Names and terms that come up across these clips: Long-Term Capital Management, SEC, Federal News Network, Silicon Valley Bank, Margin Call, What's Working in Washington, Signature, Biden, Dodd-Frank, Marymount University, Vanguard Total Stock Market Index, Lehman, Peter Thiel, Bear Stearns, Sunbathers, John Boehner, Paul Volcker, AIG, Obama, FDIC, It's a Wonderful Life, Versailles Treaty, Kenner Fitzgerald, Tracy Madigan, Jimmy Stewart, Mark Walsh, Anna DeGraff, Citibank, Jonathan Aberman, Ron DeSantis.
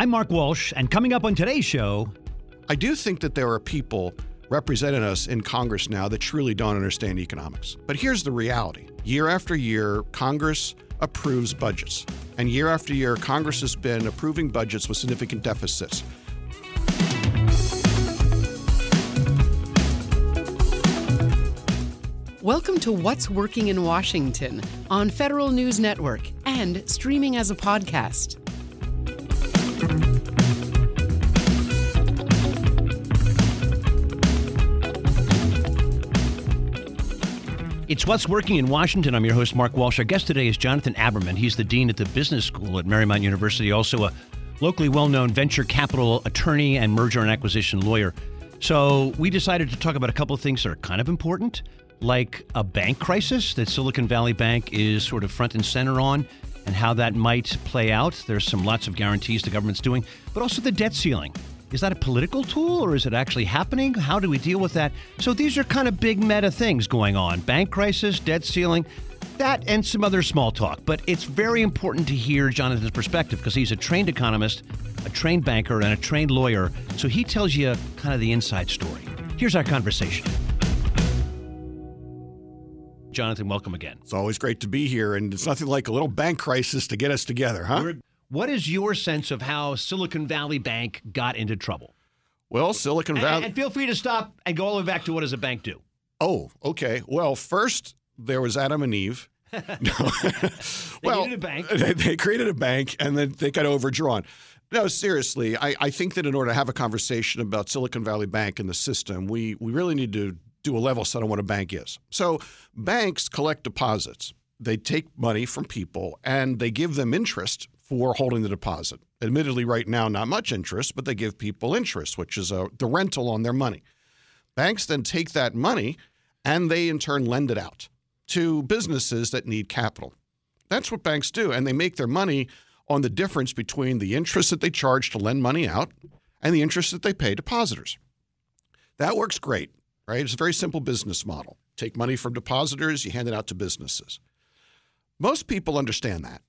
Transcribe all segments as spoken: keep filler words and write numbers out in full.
I'm Mark Walsh, and coming up on today's show... I do think that there are people representing us in Congress now that truly don't understand economics. But here's the reality. Year after year, Congress approves budgets. And year after year, Congress has been approving budgets with significant deficits. Welcome to What's Working in Washington on Federal News Network and streaming as a podcast. It's What's Working in Washington. I'm your host, Mark Walsh. Our guest today is Jonathan Aberman. He's the dean at the business school at Marymount University, also a locally well-known venture capital attorney and merger and acquisition lawyer. So we decided to talk about a couple of things that are kind of important, like a bank crisis that Silicon Valley Bank is sort of front and center on and how that might play out. There's some lots of guarantees the government's doing, but also the debt ceiling. Is that a political tool or is it actually happening? How do we deal with that? So these are kind of big meta things going on. Bank crisis, debt ceiling, that and some other small talk. But it's very important to hear Jonathan's perspective because he's a trained economist, a trained banker, and a trained lawyer. So he tells you kind of the inside story. Here's our conversation. Jonathan, welcome again. It's always great to be here. And it's nothing like a little bank crisis to get us together, huh? We're What is your sense of how Silicon Valley Bank got into trouble? Well, Silicon Valley... And, and feel free to stop and go all the way back to what does a bank do? Oh, okay. Well, first, there was Adam and Eve. No. they well, created a bank. They, they created a bank, and then they got overdrawn. No, seriously, I, I think that in order to have a conversation about Silicon Valley Bank and the system, we, we really need to do a level set on what a bank is. So banks collect deposits. They take money from people, and they give them interest for holding the deposit. Admittedly, right now, not much interest, but they give people interest, which is a, the rental on their money. Banks then take that money, and they in turn lend it out to businesses that need capital. That's what banks do, and they make their money on the difference between the interest that they charge to lend money out and the interest that they pay depositors. That works great, right? It's a very simple business model. Take money from depositors, you hand it out to businesses. Most people understand that,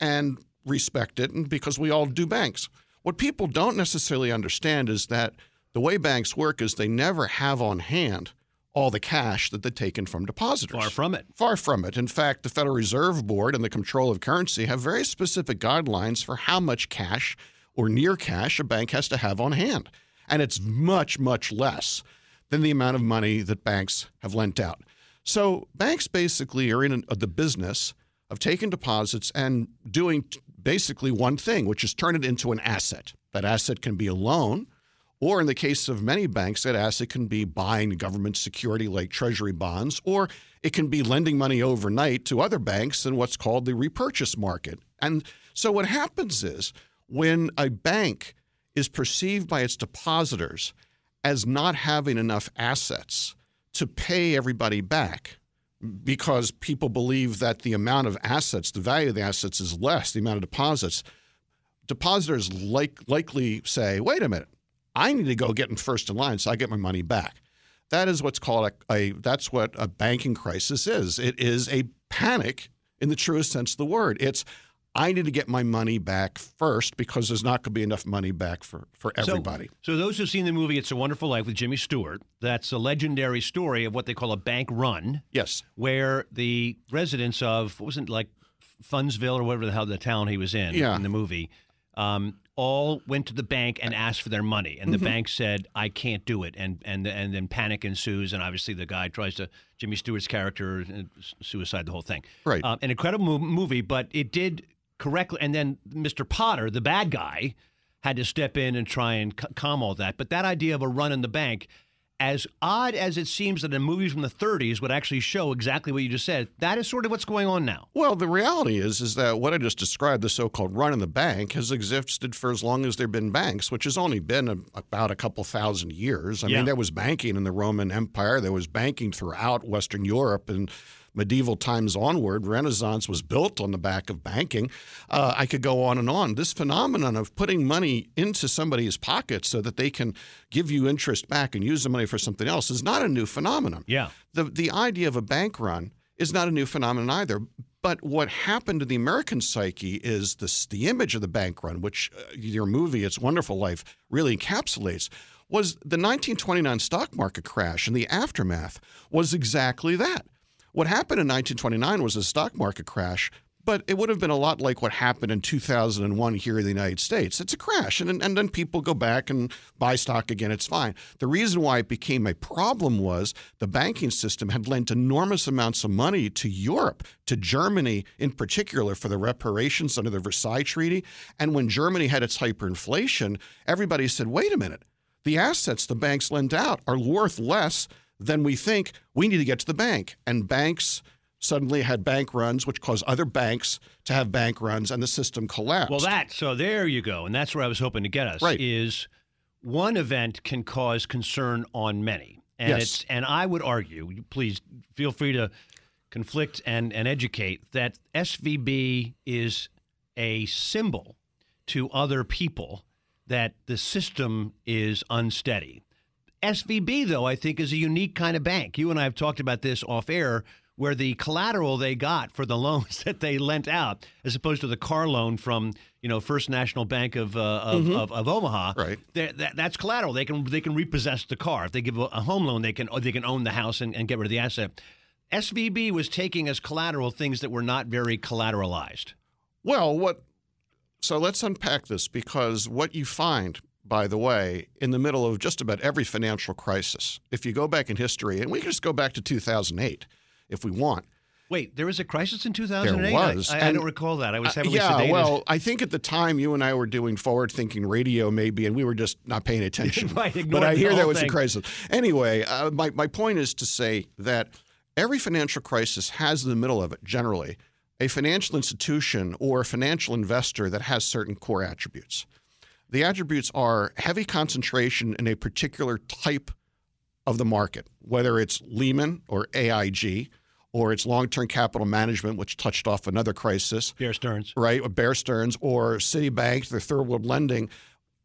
and respect it, and because we all do banks. What people don't necessarily understand is that the way banks work is they never have on hand all the cash that they've taken from depositors. Far from it. Far from it. In fact, the Federal Reserve Board and the Comptroller of Currency have very specific guidelines for how much cash or near cash a bank has to have on hand. And it's much, much less than the amount of money that banks have lent out. So banks basically are in the business of taking deposits and doing t- basically one thing, which is turn it into an asset. That asset can be a loan, or in the case of many banks, that asset can be buying government security like treasury bonds, or it can be lending money overnight to other banks in what's called the repurchase market. And so what happens is when a bank is perceived by its depositors as not having enough assets to pay everybody back, because people believe that the amount of assets, the value of the assets is less, the amount of deposits, depositors like, likely say, wait a minute, I need to go get in first in line so I get my money back. That is what's called a, a that's what a banking crisis is. It is a panic in the truest sense of the word. It's I need to get my money back first because there's not going to be enough money back for, for everybody. So, so those who've seen the movie It's a Wonderful Life with Jimmy Stewart, that's a legendary story of what they call a bank run. Yes. Where the residents of, what was it, like Funsville or whatever the hell the town he was in yeah. in the movie, um, all went to the bank and asked for their money. And the mm-hmm. bank said, I can't do it. And, and, and then panic ensues. And obviously the guy tries to, Jimmy Stewart's character, suicide the whole thing. Right. Um, an incredible movie, but it did... Correctly, and then Mister Potter, the bad guy, had to step in and try and c- calm all that. But that idea of a run in the bank, as odd as it seems that in movies from the thirties would actually show exactly what you just said, that is sort of what's going on now. Well, the reality is is that what I just described, the so-called run in the bank, has existed for as long as there have been banks, which has only been a, about a couple thousand years. I yeah. mean, there was banking in the Roman Empire. There was banking throughout Western Europe and medieval times onward. Renaissance was built on the back of banking. Uh, I could go on and on. This phenomenon of putting money into somebody's pocket so that they can give you interest back and use the money for something else is not a new phenomenon. Yeah. The, the idea of a bank run is not a new phenomenon either. But what happened to the American psyche is this, the image of the bank run, which uh, your movie, It's a Wonderful Life, really encapsulates, was the nineteen twenty-nine stock market crash, and the aftermath was exactly that. What happened in nineteen twenty-nine was a stock market crash, but it would have been a lot like what happened in two thousand one here in the United States. It's a crash, and, and then people go back and buy stock again. It's fine. The reason why it became a problem was the banking system had lent enormous amounts of money to Europe, to Germany in particular, for the reparations under the Versailles Treaty. And when Germany had its hyperinflation, everybody said, wait a minute, the assets the banks lend out are worth less than we think. We need to get to the bank. And banks suddenly had bank runs, which caused other banks to have bank runs, and the system collapsed. Well, that, so there you go. And that's where I was hoping to get us, right, is one event can cause concern on many. And yes. it's and I would argue, please feel free to conflict and, and educate, that S V B is a symbol to other people that the system is unsteady. S V B, though, I think is a unique kind of bank. You and I have talked about this off air, where the collateral they got for the loans that they lent out, as opposed to the car loan from, you know, First National Bank of uh, of, mm-hmm. of, of Omaha, right? That, that's collateral. They can they can repossess the car. If they give a home loan, they can they can own the house and, and get rid of the asset. S V B was taking as collateral things that were not very collateralized. Well, what? So let's unpack this, because what you find, by the way, in the middle of just about every financial crisis, if you go back in history, and we can just go back to two thousand eight. If we want. Wait, there was a crisis in two thousand eight? There was. I, I, I don't recall that. I was heavily uh, yeah, sedated. Well, I think at the time you and I were doing forward-thinking radio maybe, and we were just not paying attention. Right, ignored but I hear the there was thing. a crisis. Anyway, uh, my, my point is to say that every financial crisis has in the middle of it, generally, a financial institution or a financial investor that has certain core attributes. The attributes are heavy concentration in a particular type of the market, whether it's Lehman or A I G, or it's Long-Term Capital Management, which touched off another crisis. Bear Stearns. Right, or Bear Stearns, or Citibank, their third world lending.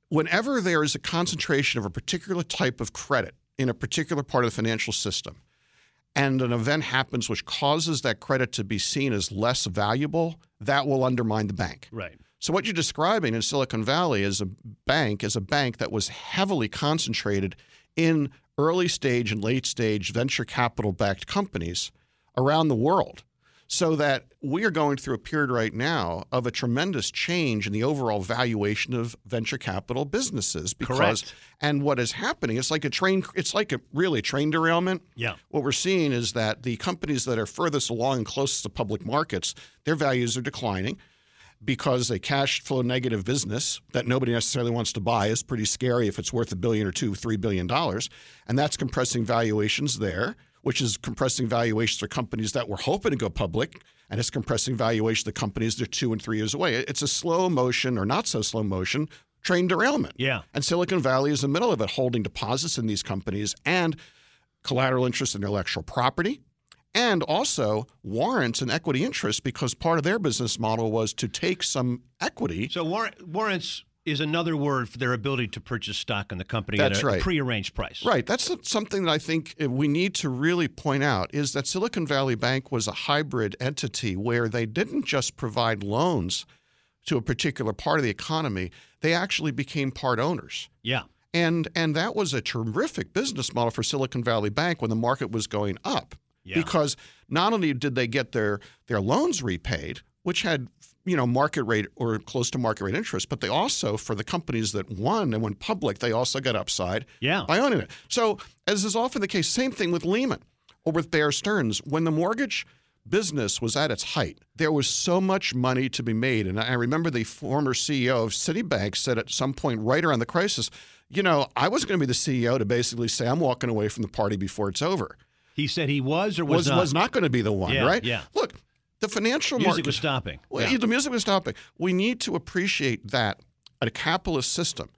Whenever there is a concentration of a particular type of credit in a particular part of the financial system, and an event happens which causes that credit to be seen as less valuable, that will undermine the bank. Right. So what you're describing in Silicon Valley is a bank, is a bank that was heavily concentrated in early stage and late stage venture capital-backed companies around the world, so that we are going through a period right now of a tremendous change in the overall valuation of venture capital businesses. Because, Correct. And what is happening, it's like a train, it's like a really train derailment. Yeah. What we're seeing is that the companies that are furthest along and closest to public markets, their values are declining, because a cash flow negative business that nobody necessarily wants to buy is pretty scary if it's worth a billion or two, three billion dollars. And that's compressing valuations there, which is compressing valuations for companies that were hoping to go public, and it's compressing valuations of the companies that are two and three years away. It's a slow motion, or not so slow motion, train derailment. Yeah. And Silicon Valley is in the middle of it, holding deposits in these companies and collateral interest in intellectual property, and also warrants and equity interest, because part of their business model was to take some equity. So war- warrants is another word for their ability to purchase stock in the company That's at a right. prearranged price. Right. That's something that I think we need to really point out, is that Silicon Valley Bank was a hybrid entity where they didn't just provide loans to a particular part of the economy. They actually became part owners. Yeah. And and that was a terrific business model for Silicon Valley Bank when the market was going up. Yeah. Because not only did they get their, their loans repaid, which had, you know, market rate or close to market rate interest, but they also, for the companies that won and went public, they also got upside yeah. by owning it. So, as is often the case, same thing with Lehman or with Bear Stearns. When the mortgage business was at its height, there was so much money to be made. And I remember the former C E O of Citibank said at some point right around the crisis, you know, I was going to be the C E O to basically say I'm walking away from the party before it's over. He said he was or was, was not? Was not going to be the one, yeah, right? Yeah. Look, the financial market— The music was stopping. Well, yeah. The music was stopping. We need to appreciate that a capitalist system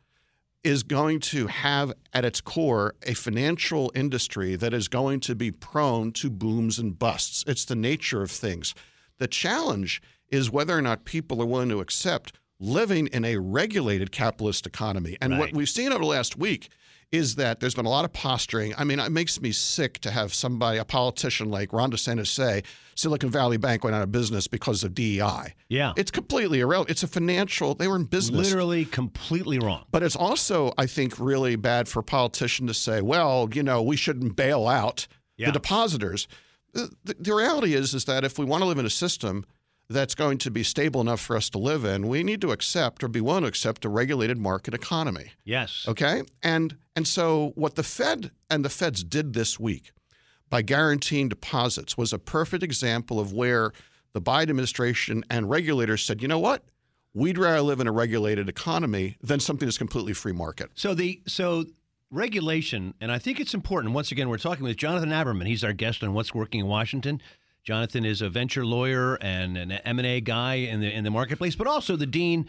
is going to have at its core a financial industry that is going to be prone to booms and busts. It's the nature of things. The challenge is whether or not people are willing to accept living in a regulated capitalist economy. And right. what we've seen over the last week is that there's been a lot of posturing. I mean, it makes me sick to have somebody, a politician like Ron DeSantis, say Silicon Valley Bank went out of business because of D E I. Yeah. It's completely irrelevant. It's a financial, they were in business. Literally completely wrong. But it's also, I think, really bad for a politician to say, well, you know, we shouldn't bail out yeah. the depositors. The, the reality is, is that if we want to live in a system that's going to be stable enough for us to live in, we need to accept or be willing to accept a regulated market economy. Yes. Okay? And and so what the Fed and the Feds did this week by guaranteeing deposits was a perfect example of where the Biden administration and regulators said, you know what? We'd rather live in a regulated economy than something that's completely free market. So the so regulation, and I think it's important, once again, we're talking with Jonathan Aberman. He's our guest on What's Working in Washington. Jonathan is a venture lawyer and an M and A guy in the in the marketplace, but also the dean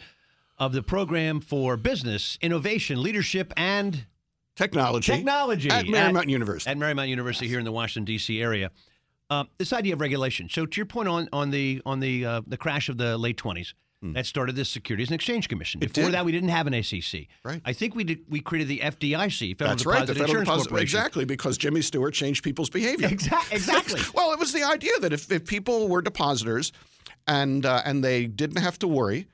of the program for business, innovation, leadership, and technology, technology at Marymount University. At Marymount University yes. here in the Washington D C area. Uh, this idea of regulation. So to your point on on the on the uh, the crash of the late twenties, mm. that started the Securities and Exchange Commission. It Before did. that, we didn't have an A C C. Right. I think we did, we created the F D I C, Federal That's Deposit right, the Federal Insurance Deposit, Corporation. Exactly, because Jimmy Stewart changed people's behavior. Exactly. exactly. Well, it was the idea that if, if people were depositors and uh, and they didn't have to worry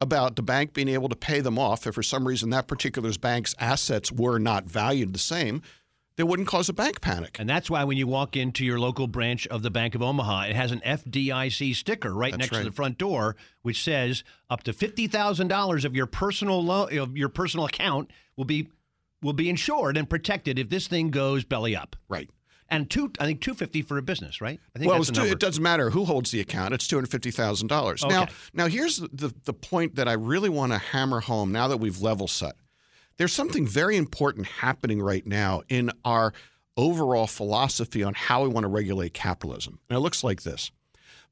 about the bank being able to pay them off if for some reason that particular bank's assets were not valued the same, they wouldn't cause a bank panic. And that's why when you walk into your local branch of the Bank of Omaha, it has an F D I C sticker right that's next right. to the front door, which says up to fifty thousand dollars of your personal lo- of your personal account will be will be insured and protected if this thing goes belly up. Right. And two, I think two hundred fifty dollars for a business, right? I think well, that's it, was two, it doesn't matter who holds the account. It's two hundred fifty thousand dollars. Okay. Now, now here's the, the point that I really want to hammer home now that we've level set. There's something very important happening right now in our overall philosophy on how we want to regulate capitalism. And it looks like this.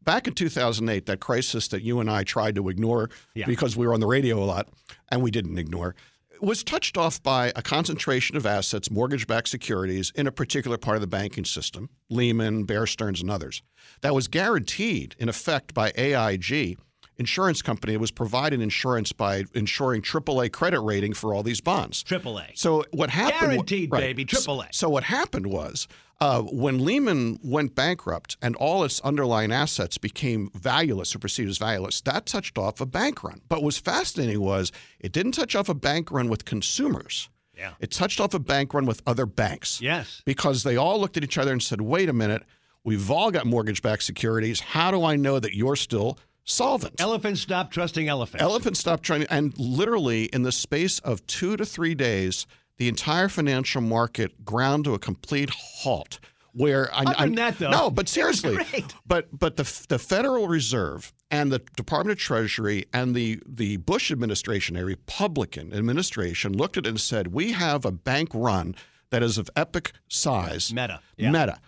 Back in two thousand eight, that crisis that you and I tried to ignore yeah. because we were on the radio a lot, and we didn't ignore, was touched off by a concentration of assets, mortgage-backed securities, in a particular part of the banking system, Lehman, Bear Stearns, and others, that was guaranteed, in effect, by A I G, insurance company. It was providing insurance by ensuring triple A credit rating for all these bonds. triple A. So what happened? Guaranteed, right, baby, triple A. So what happened was uh, when Lehman went bankrupt and all its underlying assets became valueless or perceived as valueless, that touched off a bank run. But what was fascinating was it didn't touch off a bank run with consumers. Yeah. It touched off a bank run with other banks. Yes. Because they all looked at each other and said, wait a minute, we've all got mortgage-backed securities. How do I know that you're still solvent? Elephants stop trusting elephants. Elephants stop trusting. And literally, in the space of two to three days, the entire financial market ground to a complete halt. Where I, Other than that, though, no, but seriously, but but the the Federal Reserve and the Department of Treasury and the the Bush administration, a Republican administration, looked at it and said, "We have a bank run that is of epic size." Meta, yeah. Meta.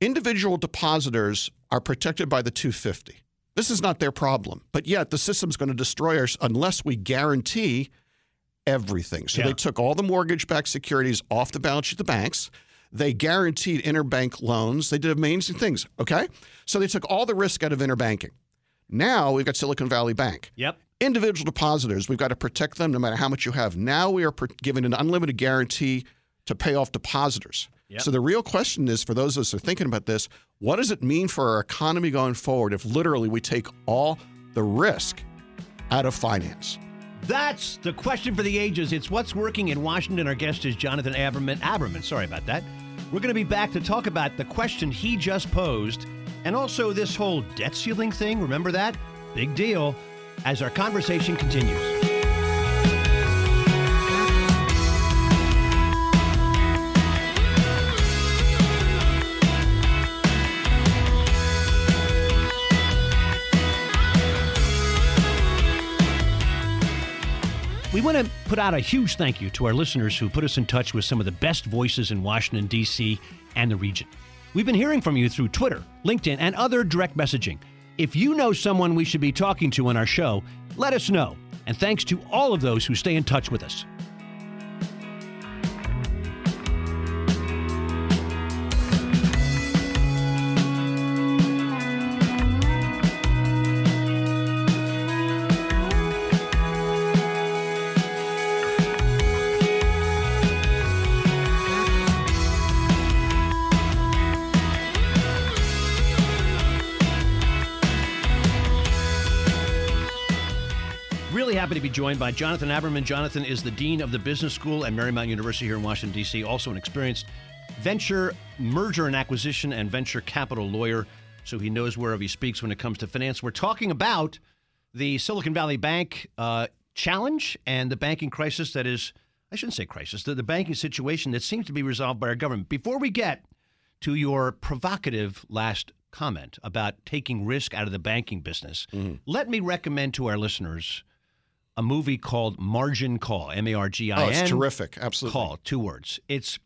Individual depositors are protected by the two fifty. This is not their problem, but yet the system's going to destroy us unless we guarantee everything. So yeah. they took all the mortgage-backed securities off the balance sheet of the banks. They guaranteed interbank loans. They did amazing things, okay? So they took all the risk out of interbanking. Now we've got Silicon Valley Bank. Yep. Individual depositors, we've got to protect them no matter how much you have. Now we are per- given an unlimited guarantee to pay off depositors. Yep. So the real question is, for those of us who are thinking about this, what does it mean for our economy going forward if literally we take all the risk out of finance? That's the question for the ages. It's What's Working in Washington. Our guest is Jonathan Aberman. Aberman, sorry about that. We're going to be back to talk about the question he just posed and also this whole debt ceiling thing. Remember that? Big deal. As our conversation continues. We want to put out a huge thank you to our listeners who put us in touch with some of the best voices in Washington, D C and the region. We've been hearing from you through Twitter, LinkedIn, and other direct messaging. If you know someone we should be talking to on our show, let us know. And thanks to all of those who stay in touch with us. Really happy to be joined by Jonathan Aberman. Jonathan is the Dean of the Business School at Marymount University here in Washington, D C, also an experienced venture, merger and acquisition, and venture capital lawyer, so he knows whereof he speaks when it comes to finance. We're talking about the Silicon Valley Bank uh, challenge and the banking crisis that is, I shouldn't say crisis, the, the banking situation that seems to be resolved by our government. Before we get to your provocative last comment about taking risk out of the banking business, mm-hmm. let me recommend to our listeners a movie called Margin Call, M A R G I N. Oh, it's terrific. Absolutely. Call, two words. It's,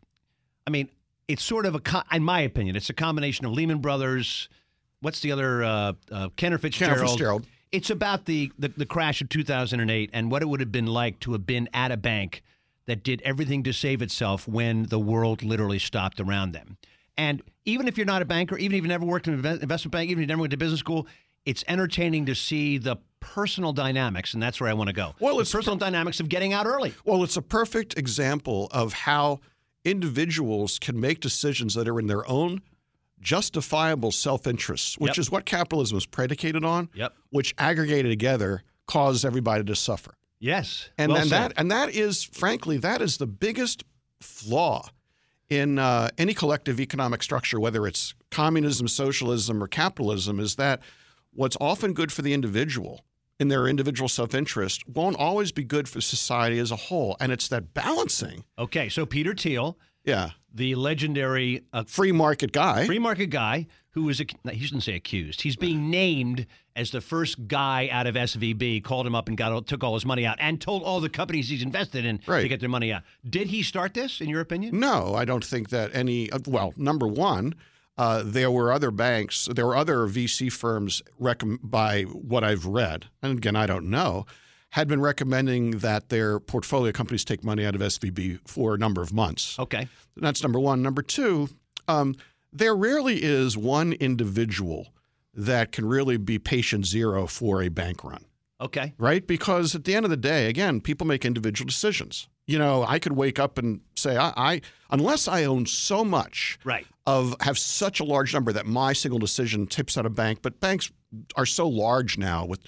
I mean, it's sort of a, in my opinion, it's a combination of Lehman Brothers, what's the other, uh, uh, Kenner Fitzgerald. Kenner Fitzgerald. It's about the, the, the crash of two thousand eight and what it would have been like to have been at a bank that did everything to save itself when the world literally stopped around them. And even if you're not a banker, even if you've never worked in an investment bank, even if you never went to business school, it's entertaining to see the personal dynamics, and that's where I want to go. Well, it's the personal per- dynamics of getting out early. Well, it's a perfect example of how individuals can make decisions that are in their own justifiable self-interest, which yep. is what capitalism is predicated on, yep. which aggregated together causes everybody to suffer. Yes. And, well and that and that is, frankly, that is the biggest flaw in uh, any collective economic structure, whether it's communism, socialism, or capitalism, is that what's often good for the individual in their individual self-interest won't always be good for society as a whole. And it's that balancing. Okay, so Peter Thiel. Yeah. The legendary uh, free market guy. Free market guy who was, ac- he shouldn't say accused. He's being named as the first guy out of S V B, called him up and got took all his money out and told all the companies he's invested in right. to get their money out. Did he start this, in your opinion? No, I don't think that any, uh, well, number one, uh, there were other banks, there were other V C firms rec- by what I've read, and again, I don't know, had been recommending that their portfolio companies take money out of S V B for a number of months. Okay. That's number one. Number two, um, there rarely is one individual that can really be patient zero for a bank run. Okay. Right? Because at the end of the day, again, people make individual decisions. You know, I could wake up and say, I, I unless I own so much right. of have such a large number that my single decision tips out a bank, but banks are so large now with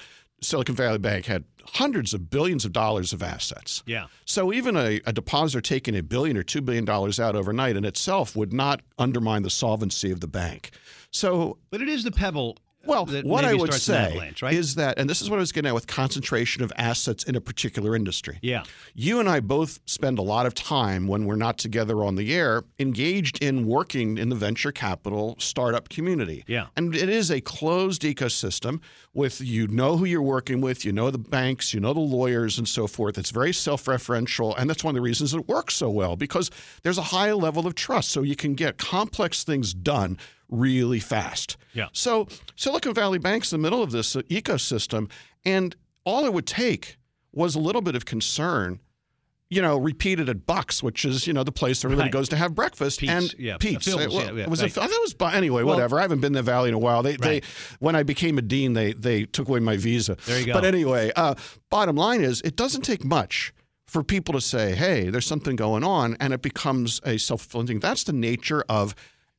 Silicon Valley Bank had hundreds of billions of dollars of assets. Yeah. So even a, a depositor taking a billion or two billion dollars out overnight in itself would not undermine the solvency of the bank. So, but it is the pebble. Well, that what maybe I would say avalanche, right? is that, and this is what I was getting at with concentration of assets in a particular industry. Yeah. You and I both spend a lot of time when we're not together on the air engaged in working in the venture capital startup community. Yeah. And it is a closed ecosystem with you know who you're working with, you know the banks, you know the lawyers and so forth. It's very self-referential, and that's one of the reasons it works so well because there's a high level of trust, so you can get complex things done really fast. Yeah. So Silicon Valley Bank's in the middle of this ecosystem, and all it would take was a little bit of concern, you know, repeated at Bucks, which is, you know, the place everybody right. goes to have breakfast. Pete's, and yeah. Pete's. Films, it, well, yeah, yeah, was right. a, I thought it was, anyway, well, whatever. I haven't been to the Valley in a while. They, right. they, when I became a dean, they they took away my visa. There you go. But anyway, uh, bottom line is it doesn't take much for people to say, hey, there's something going on, and it becomes a self-fulfilling thing. That's the nature of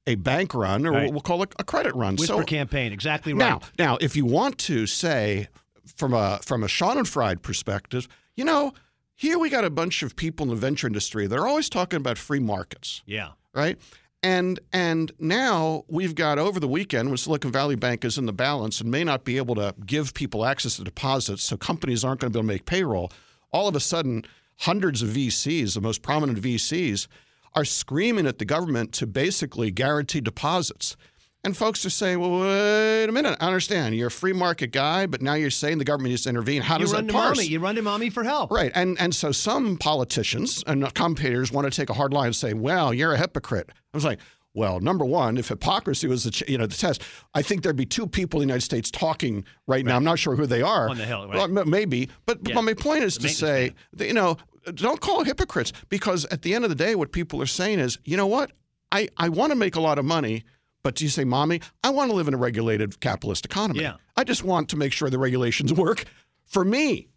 a bank run, or right. what we'll call it a credit run. Whisper so, campaign, exactly right. Now, now, if you want to say, from a from a Schadenfreude perspective, you know, here we got a bunch of people in the venture industry that are always talking about free markets. Yeah. Right? And and now we've got over the weekend when Silicon Valley Bank is in the balance and may not be able to give people access to deposits, so companies aren't going to be able to make payroll, all of a sudden hundreds of V Cs, the most prominent V Cs, are screaming at the government to basically guarantee deposits. And folks are saying, well, wait a minute. I understand. You're a free market guy, but now you're saying the government needs to intervene. How does that parse? Mommy. You run to mommy for help. Right. And and so some politicians and commentators want to take a hard line and say, well, you're a hypocrite. I was like, well, number one, if hypocrisy was the, you know, the test, I think there'd be two people in the United States talking right, right. now. I'm not sure who they are. On the hill, right? Well, maybe. But yeah. my point is the to say, that, you know, don't call it hypocrites, because at the end of the day, what people are saying is, you know what? I, I want to make a lot of money, but do you say, mommy, I want to live in a regulated capitalist economy. Yeah. I just want to make sure the regulations work for me.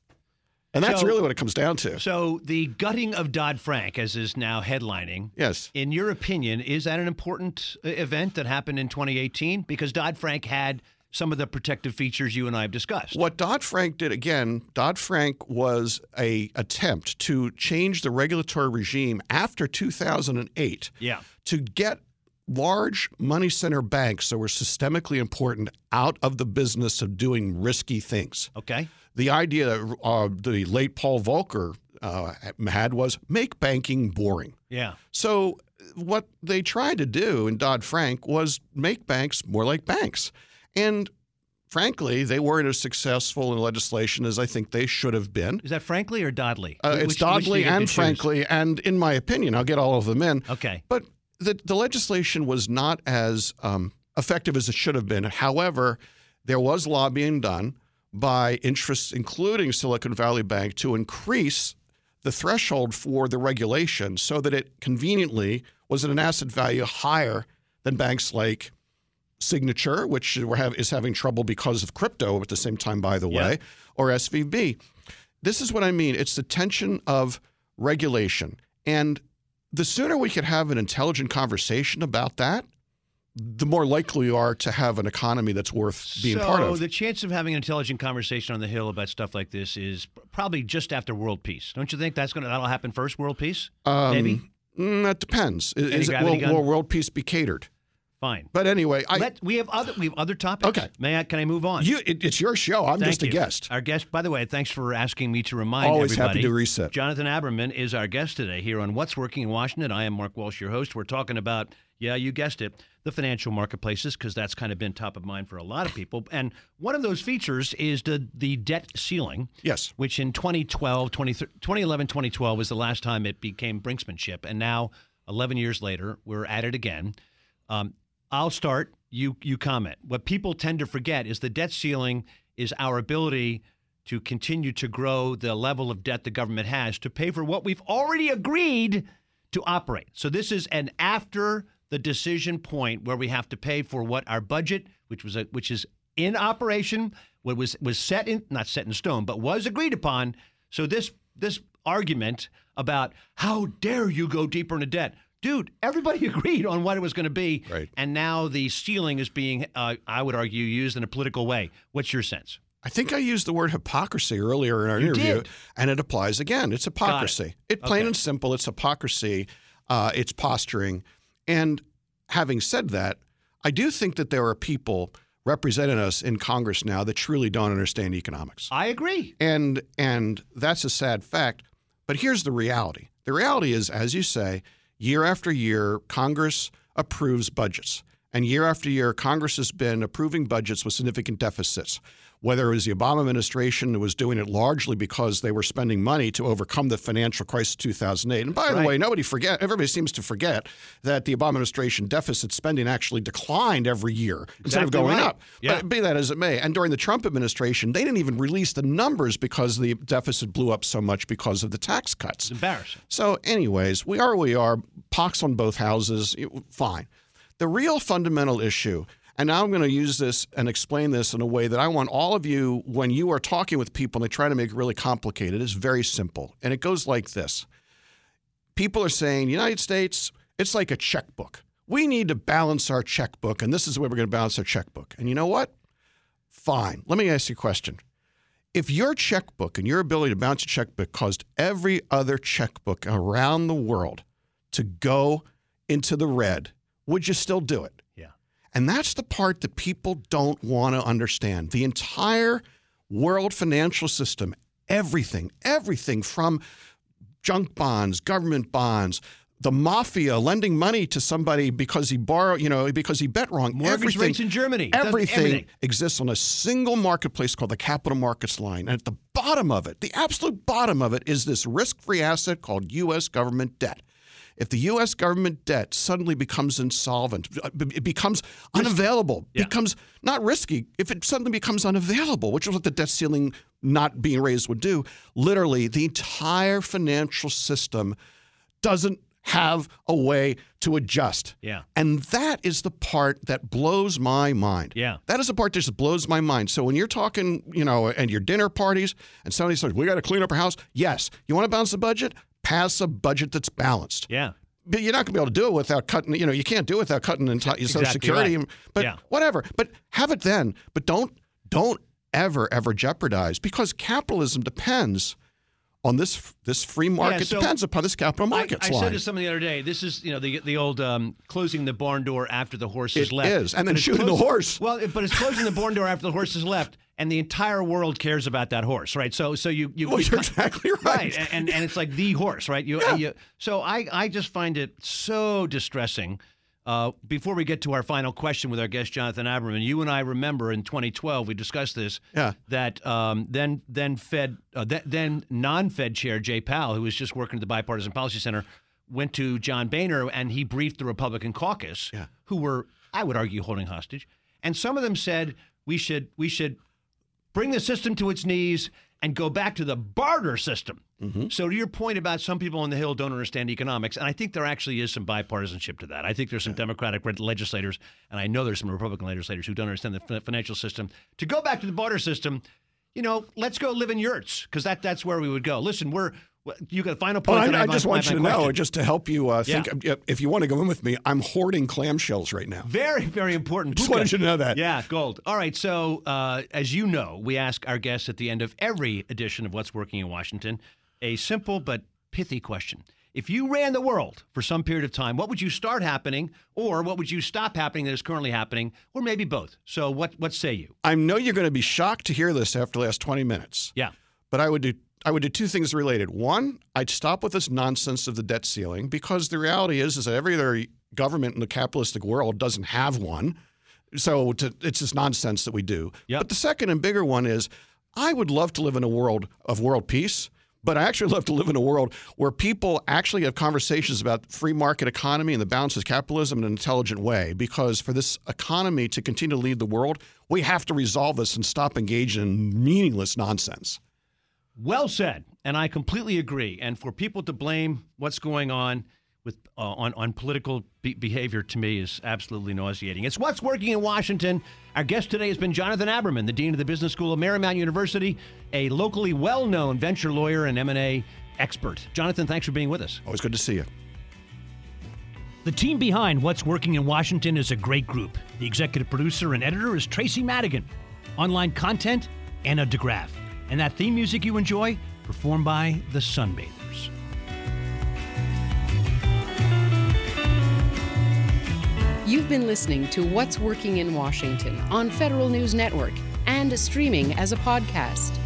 And that's so, really what it comes down to. So the gutting of Dodd-Frank, as is now headlining, yes. in your opinion, is that an important event that happened in twenty eighteen? Because Dodd-Frank had some of the protective features you and I have discussed. What Dodd-Frank did, again, Dodd-Frank was an attempt to change the regulatory regime after two thousand eight yeah. to get large money center banks that were systemically important out of the business of doing risky things. Okay. The idea that uh, the late Paul Volcker uh, had was make banking boring. Yeah. So what they tried to do in Dodd-Frank was make banks more like banks. And frankly, they weren't as successful in legislation as I think they should have been. Is that frankly or Dodley? Uh, it's which, Dodley which and frankly, choose? And in my opinion, I'll get all of them in. Okay. But the, the legislation was not as um, effective as it should have been. However, there was lobbying done by interests, including Silicon Valley Bank, to increase the threshold for the regulation so that it conveniently was at an asset value higher than banks like Signature, which is having trouble because of crypto at the same time, by the way, yeah. or S V B. This is what I mean. It's the tension of regulation. And the sooner we can have an intelligent conversation about that, the more likely you are to have an economy that's worth being so part of. So the chance of having an intelligent conversation on the Hill about stuff like this is probably just after world peace. Don't you think that's going to that'll happen first, world peace? Um, Maybe? That depends. Is it, will, will world peace be catered? Fine. But anyway, I, Let, we have other we have other topics. Okay, may I? Can I move on? You, it, it's your show. I'm Thank just a you. guest. Our guest, by the way, thanks for asking me to remind Always everybody. Always happy to reset. Jonathan Aberman is our guest today here on What's Working in Washington. I am Mark Walsh, your host. We're talking about, yeah, you guessed it, the financial marketplaces, because that's kind of been top of mind for a lot of people. And one of those features is the the debt ceiling. Yes. Which in twenty twelve, twenty eleven, twenty twelve was the last time it became brinksmanship, and now eleven years later, we're at it again. Um, I'll start, you you comment. What people tend to forget is the debt ceiling is our ability to continue to grow the level of debt the government has to pay for what we've already agreed to operate. So this is an after the decision point where we have to pay for what our budget, which was a, which is in operation, what was was set in not set in stone, but was agreed upon. So this this argument about how dare you go deeper into debt. Dude, everybody agreed on what it was going to be, right. and now the ceiling is being, uh, I would argue, used in a political way. What's your sense? I think I used the word hypocrisy earlier in our you interview, did. and it applies again. It's hypocrisy. It. it plain okay. and simple, it's hypocrisy, uh, it's posturing. And having said that, I do think that there are people representing us in Congress now that truly don't understand economics. I agree. And and that's a sad fact. But here's the reality. The reality is, as you say, year after year, Congress approves budgets. And year after year, Congress has been approving budgets with significant deficits. Whether it was the Obama administration that was doing it largely because they were spending money to overcome the financial crisis of two thousand eight. And by right. the way, nobody forget. everybody seems to forget that the Obama administration deficit spending actually declined every year exactly instead of going right. up. Yeah. But be that as it may. And during the Trump administration, they didn't even release the numbers because the deficit blew up so much because of the tax cuts. It's embarrassing. So anyways, we are we are. Pox on both houses. Fine. The real fundamental issue, and now I'm going to use this and explain this in a way that I want all of you, when you are talking with people and they try to make it really complicated, it's very simple. And it goes like this. People are saying, United States, it's like a checkbook. We need to balance our checkbook, and this is the way we're going to balance our checkbook. And you know what? Fine. Let me ask you a question. If your checkbook and your ability to balance your checkbook caused every other checkbook around the world to go into the red, would you still do it? Yeah. And that's the part that people don't want to understand. The entire world financial system, everything, everything from junk bonds, government bonds, the mafia lending money to somebody because he borrowed, you know, because he bet wrong. Mortgage rates in Germany. Everything, everything exists on a single marketplace called the capital markets line. And at the bottom of it, the absolute bottom of it, is this risk-free asset called U S government debt. If the U S government debt suddenly becomes insolvent, it becomes unavailable, yeah. becomes not risky, if it suddenly becomes unavailable, which is what the debt ceiling not being raised would do, literally the entire financial system doesn't have a way to adjust. Yeah. And that is the part that blows my mind. Yeah. That is the part that just blows my mind. So when you're talking, you know, and your dinner parties and somebody says, we got to clean up our house. Yes. You want to balance the budget? Pass a budget that's balanced. Yeah. But you're not going to be able to do it without cutting, you know, you can't do it without cutting into your Social exactly Security. Right. But yeah. whatever. But have it then. But don't don't ever, ever jeopardize, because capitalism depends on this this free market, yeah, so depends upon this capital markets I, I line. I said to somebody the other day, this is, you know, the the old um, closing the barn door after the horse has left. It is. And then shooting the horse. Well, it, but it's closing the barn door after the horse has left. And the entire world cares about that horse, right? So, so you, you, well, you you're exactly right, right? And and it's like the horse, right? You, yeah. you so I, I just find it so distressing. Uh, before we get to our final question with our guest Jonathan Aberman, you and I remember in twenty twelve we discussed this. Yeah. That um, then then Fed uh, th- then non-Fed Chair Jay Powell, who was just working at the Bipartisan Policy Center, went to John Boehner and he briefed the Republican caucus, yeah. who were, I would argue, holding hostage, and some of them said we should we should. bring the system to its knees, and go back to the barter system. Mm-hmm. So to your point about some people on the Hill don't understand economics, and I think there actually is some bipartisanship to that. I think there's some yeah. Democratic legislators, and I know there's some Republican legislators who don't understand the financial system. To go back to the barter system, you know, let's go live in yurts, because that, that's where we would go. Listen, we're... You got a final point? Well, I, I, I just my, want my, you my to question. know, just to help you uh, think, yeah. if you want to go in with me, I'm hoarding clamshells right now. Very, very important. Just wanted you to know that. Yeah, gold. All right, so uh, as you know, we ask our guests at the end of every edition of What's Working in Washington a simple but pithy question. If you ran the world for some period of time, what would you start happening, or what would you stop happening that is currently happening, or maybe both? So what, what say you? I know you're going to be shocked to hear this after the last twenty minutes. Yeah. But I would do I would do two things related. One, I'd stop with this nonsense of the debt ceiling, because the reality is, is that every other government in the capitalistic world doesn't have one. So to, it's just nonsense that we do. Yep. But the second and bigger one is, I would love to live in a world of world peace, but I actually love to live in a world where people actually have conversations about free market economy and the balance of capitalism in an intelligent way. Because for this economy to continue to lead the world, we have to resolve this and stop engaging in meaningless nonsense. Well said, and I completely agree. And for people to blame what's going on with uh, on, on political be- behavior, to me, is absolutely nauseating. It's What's Working in Washington. Our guest today has been Jonathan Aberman, the Dean of the Business School of Marymount University, a locally well-known venture lawyer and M and A expert. Jonathan, thanks for being with us. Always good to see you. The team behind What's Working in Washington is a great group. The executive producer and editor is Tracy Madigan. Online content, Anna DeGraff. And that theme music you enjoy, performed by the Sunbathers. You've been listening to What's Working in Washington on Federal News Network and streaming as a podcast.